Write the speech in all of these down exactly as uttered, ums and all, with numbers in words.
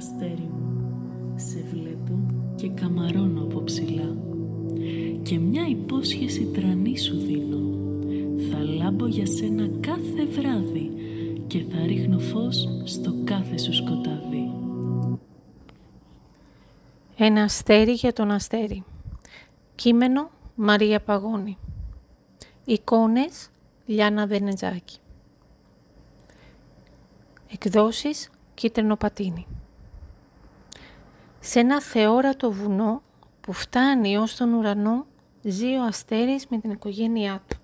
αστέρι μου, σε βλέπω και καμαρώνω από ψηλά. Και μια υπόσχεση τρανή σου δίνω, θα λάμπω για σένα κάθε βράδυ και θα ρίχνω φως στο κάθε σου σκοτάδι. Ένα αστέρι για τον αστέρι. Κείμενο Μαρία Παγώνη. Εικόνες Λιάνα Δενεζάκη. Εκδόσεις Κίτρινο Πατίνι. Σε ένα θεόρατο βουνό που φτάνει ως τον ουρανό ζει ο αστέρης με την οικογένειά του.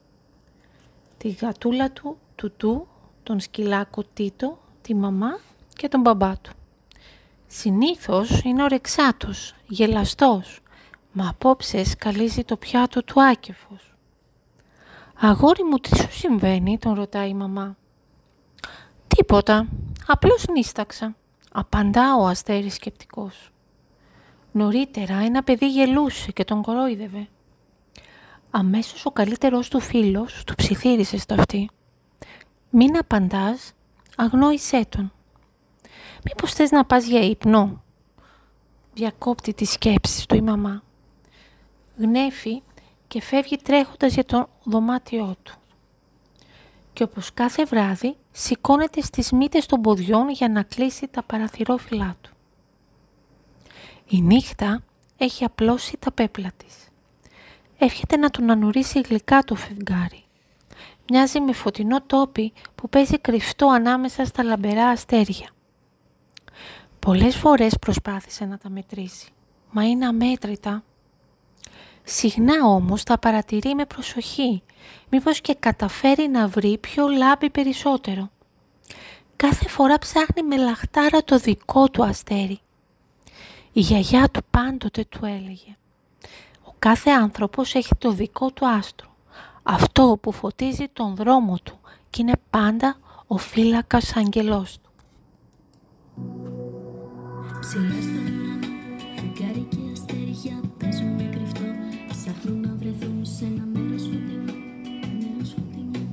Τη γατούλα του, Τουτού, τον σκυλάκο Τίτο, τη μαμά και τον μπαμπά του. Συνήθως είναι ορεξάτος, γελαστός, μα απόψε σκαλίζει το πιάτο του άκεφος. «Αγόρι μου, τι σου συμβαίνει?» τον ρωτάει η μαμά. «Τίποτα, απλώς νίσταξα», απαντά ο αστέρης σκεπτικός. Νωρίτερα ένα παιδί γελούσε και τον κορόιδευε. Αμέσως ο καλύτερός του φίλος του ψιθύρισε στο αυτί. «Μην απαντάς, αγνόησέ τον». «Μήπως θες να πας για ύπνο?» διακόπτει τις σκέψεις του η μαμά. Γνέφει και φεύγει τρέχοντας για το δωμάτιό του. Και όπως κάθε βράδυ σηκώνεται στις μύτες των ποδιών για να κλείσει τα παραθυρόφυλλά του. Η νύχτα έχει απλώσει τα πέπλα της. Εύχεται να τον ανουρίσει γλυκά το φεγγάρι. Μοιάζει με φωτεινό τόπι που παίζει κρυφτό ανάμεσα στα λαμπερά αστέρια. Πολλές φορές προσπάθησε να τα μετρήσει, μα είναι αμέτρητα. Συχνά όμως τα παρατηρεί με προσοχή, μήπως και καταφέρει να βρει ποιο λάμπει περισσότερο. Κάθε φορά ψάχνει με λαχτάρα το δικό του αστέρι. Η γιαγιά του πάντοτε του έλεγε: «Ο κάθε άνθρωπος έχει το δικό του άστρο, αυτό που φωτίζει τον δρόμο του και είναι πάντα ο φύλακας αγγελός του». Ψηλά στον ουρανό, φεγγάρι και αστέρια παίζουν με κρυφτό. Ψάχνουν να βρεθούν σε ένα μέρος φωτεινό, μέρος φωτεινό.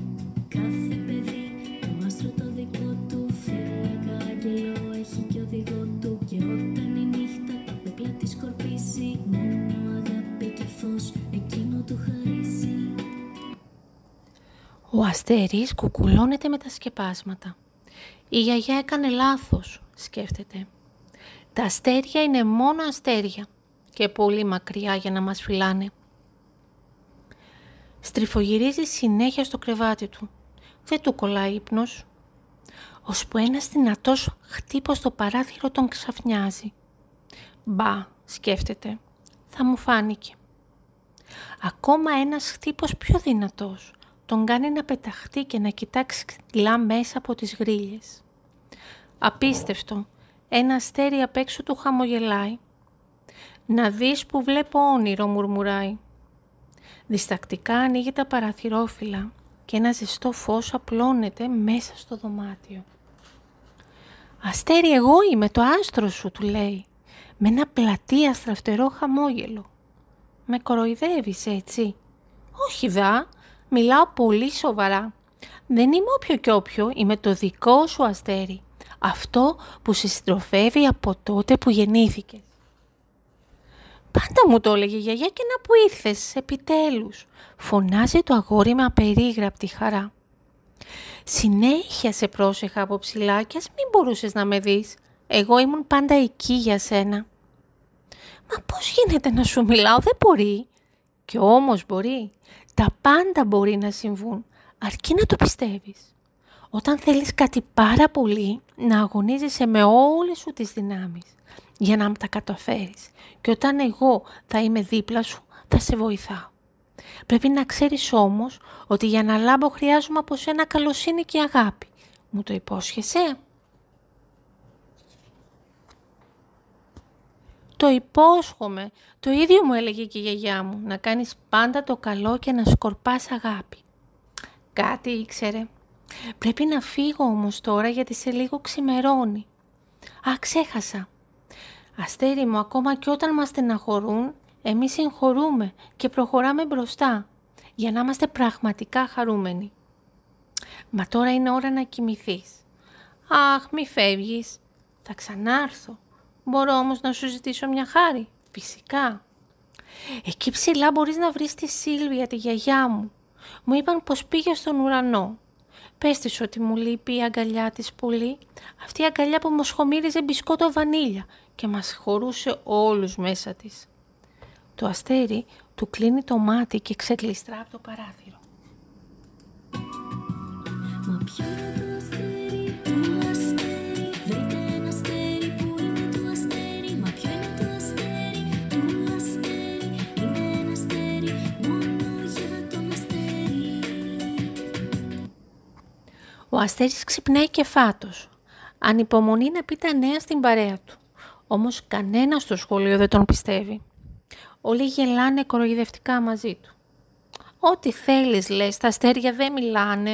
Κάθε παιδί, το άστρο το δικό του, φύλακα αγγελό έχει και οδηγό του. Και όταν η νύχτα τα πέπλα τη σκορπίσει, μόνο αγάπη και φως εκείνο του χαρίσει. Ο αστέρης κουκουλώνεται με τα σκεπάσματα. Η γιαγιά έκανε λάθος, σκέφτεται. Τα αστέρια είναι μόνο αστέρια και πολύ μακριά για να μας φυλάνε. Στριφογυρίζει συνέχεια στο κρεβάτι του. Δεν του κολλάει ύπνος. Ώσπου ένας δυνατός χτύπος στο παράθυρο τον ξαφνιάζει. «Μπα», σκέφτεται, «θα μου φάνηκε». Ακόμα ένας χτύπος πιο δυνατός τον κάνει να πεταχτεί και να κοιτάξει σκυλά μέσα από τις γρίλες. Απίστευτο. Ένα αστέρι απ' έξω του χαμογελάει. «Να δεις που βλέπω όνειρο», μουρμουράει. Διστακτικά ανοίγει τα παραθυρόφυλλα και ένα ζεστό φως απλώνεται μέσα στο δωμάτιο. «Αστέρι, εγώ είμαι, το άστρο σου», του λέει, με ένα πλατή αστραφτερό χαμόγελο. «Με κοροϊδεύεις έτσι?» «Όχι δα, μιλάω πολύ σοβαρά. Δεν είμαι όποιο και όποιο, είμαι το δικό σου αστέρι. Αυτό που σε συντροφεύει από τότε που γεννήθηκες». «Πάντα μου το έλεγε η γιαγιά και να που ήρθες, επιτέλους», φωνάζει το αγόρι με απερίγραπτη χαρά. «Συνέχεια σε πρόσεχα από ψηλά και ας μην μπορούσες να με δεις. Εγώ ήμουν πάντα εκεί για σένα». «Μα πώς γίνεται να σου μιλάω, δεν μπορεί». «Κι όμως μπορεί. Τα πάντα μπορεί να συμβούν, αρκεί να το πιστεύεις. Όταν θέλεις κάτι πάρα πολύ, να αγωνίζεσαι με όλες σου τις δυνάμεις για να τα καταφέρεις. Και όταν εγώ θα είμαι δίπλα σου, θα σε βοηθάω. Πρέπει να ξέρεις όμως ότι για να λάμπω χρειάζομαι από σένα καλοσύνη και αγάπη. Μου το υπόσχεσαι?» «Το υπόσχομαι. Το ίδιο μου έλεγε και η γιαγιά μου. Να κάνεις πάντα το καλό και να σκορπάς αγάπη». Κάτι ήξερε. «Πρέπει να φύγω όμως τώρα γιατί σε λίγο ξημερώνει. Α, ξέχασα. Αστέρι μου, ακόμα και όταν μας στεναχωρούν, εμείς συγχωρούμε και προχωράμε μπροστά για να είμαστε πραγματικά χαρούμενοι. Μα τώρα είναι ώρα να κοιμηθείς». «Αχ, μη φεύγεις. Θα ξανάρθω. Μπορώ όμως να σου ζητήσω μια χάρη? Φυσικά. Εκεί ψηλά μπορείς να βρεις τη Σίλβια, τη γιαγιά μου. Μου είπαν πως πήγε στον ουρανό. Πες της ότι μου λείπει η αγκαλιά της πολύ. Αυτή η αγκαλιά που μας χωμύριζε μπισκότο βανίλια και μας χωρούσε όλους μέσα της. Το αστέρι του κλείνει το μάτι και ξεκλειστρά από το παράθυρο. Μα ποιο είναι το αστέρι, το αστέρι, βρήκα ένα αστέρι που είναι το αστέρι. Μα ποιο είναι το αστέρι, το αστέρι, είναι ένα αστέρι, μόνο για τον αστέρι. Ο αστέρις ξυπνάει κεφάτος. Ανυπομονεί να πει τα νέα στην παρέα του. Όμως κανένα στο σχολείο δεν τον πιστεύει. Όλοι γελάνε κοροϊδευτικά μαζί του. «Ό,τι θέλεις», λες, «τα αστέρια δεν μιλάνε».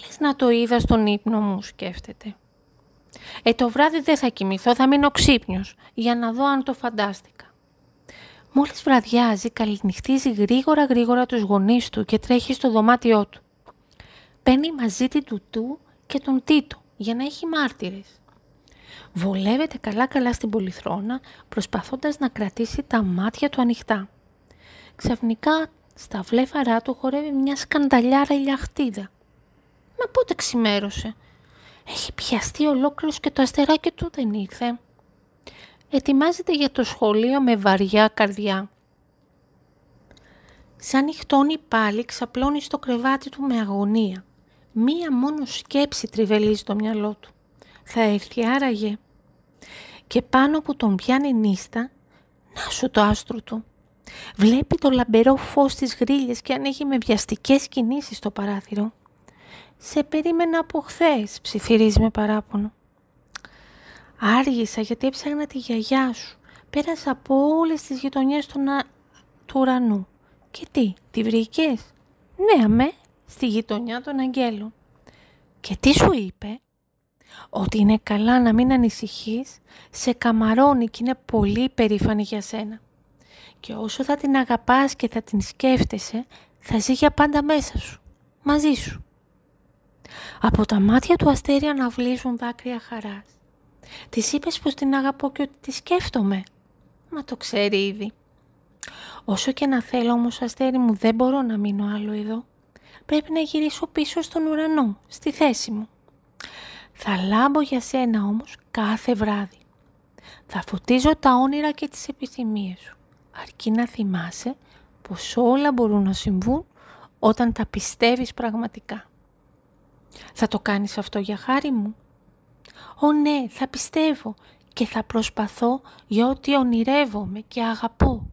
«Λες να το είδα στον ύπνο μου», σκέφτεται. «Ε, το βράδυ δεν θα κοιμηθώ, θα μείνω ξύπνιος, για να δω αν το φαντάστηκα». Μόλις βραδιάζει, καληνυχτίζει γρήγορα γρήγορα τους γονείς του και τρέχει στο δωμάτιό του. Παίρνει μαζί την Τουτού και τον Τίτο, για να έχει μάρτυρες. Βολεύεται καλά-καλά στην πολυθρόνα, προσπαθώντας να κρατήσει τα μάτια του ανοιχτά. Ξαφνικά, στα βλέφαρά του χορεύει μια σκανταλιάρα ηλιαχτίδα. Μα πότε ξημέρωσε? Έχει πιαστεί ολόκληρος και το αστεράκι του δεν ήρθε. Ετοιμάζεται για το σχολείο με βαριά καρδιά. Σαν νυχτώνει πάλι, ξαπλώνει στο κρεβάτι του με αγωνία. Μία μόνο σκέψη τριβελίζει το μυαλό του. Θα έρθει άραγε. Και πάνω που τον πιάνει νύστα, να σου το άστρο του. Βλέπει το λαμπερό φως της γρίλιας και ανοίγει με βιαστικές κινήσεις το παράθυρο. «Σε περίμενα από χθες», ψιθυρίζει με παράπονο. «Άργησα γιατί έψαχνα τη γιαγιά σου. Πέρασα από όλες τις γειτονιές του, να... του ουρανού. Και τι, τη βρήκες?» «Ναι, αμέ, στη γειτονιά των αγγέλων». «Και τι σου είπε?» «Ότι είναι καλά, να μην ανησυχείς, σε καμαρώνει και είναι πολύ περήφανη για σένα. Και όσο θα την αγαπάς και θα την σκέφτεσαι, θα ζει για πάντα μέσα σου, μαζί σου». Από τα μάτια του αστέρια αναβλύζουν δάκρυα χαράς. «Της είπες πως την αγαπώ και ότι τη σκέφτομαι?» «Μα το ξέρει ήδη». «Όσο και να θέλω όμως, αστέρι μου, δεν μπορώ να μείνω άλλο εδώ. Πρέπει να γυρίσω πίσω στον ουρανό, στη θέση μου. Θα λάμπω για σένα όμως κάθε βράδυ. Θα φωτίζω τα όνειρα και τις επιθυμίες σου. Αρκεί να θυμάσαι πως όλα μπορούν να συμβούν όταν τα πιστεύεις πραγματικά. Θα το κάνεις αυτό για χάρη μου?» «Ω ναι, θα πιστεύω και θα προσπαθώ για ό,τι ονειρεύομαι και αγαπώ».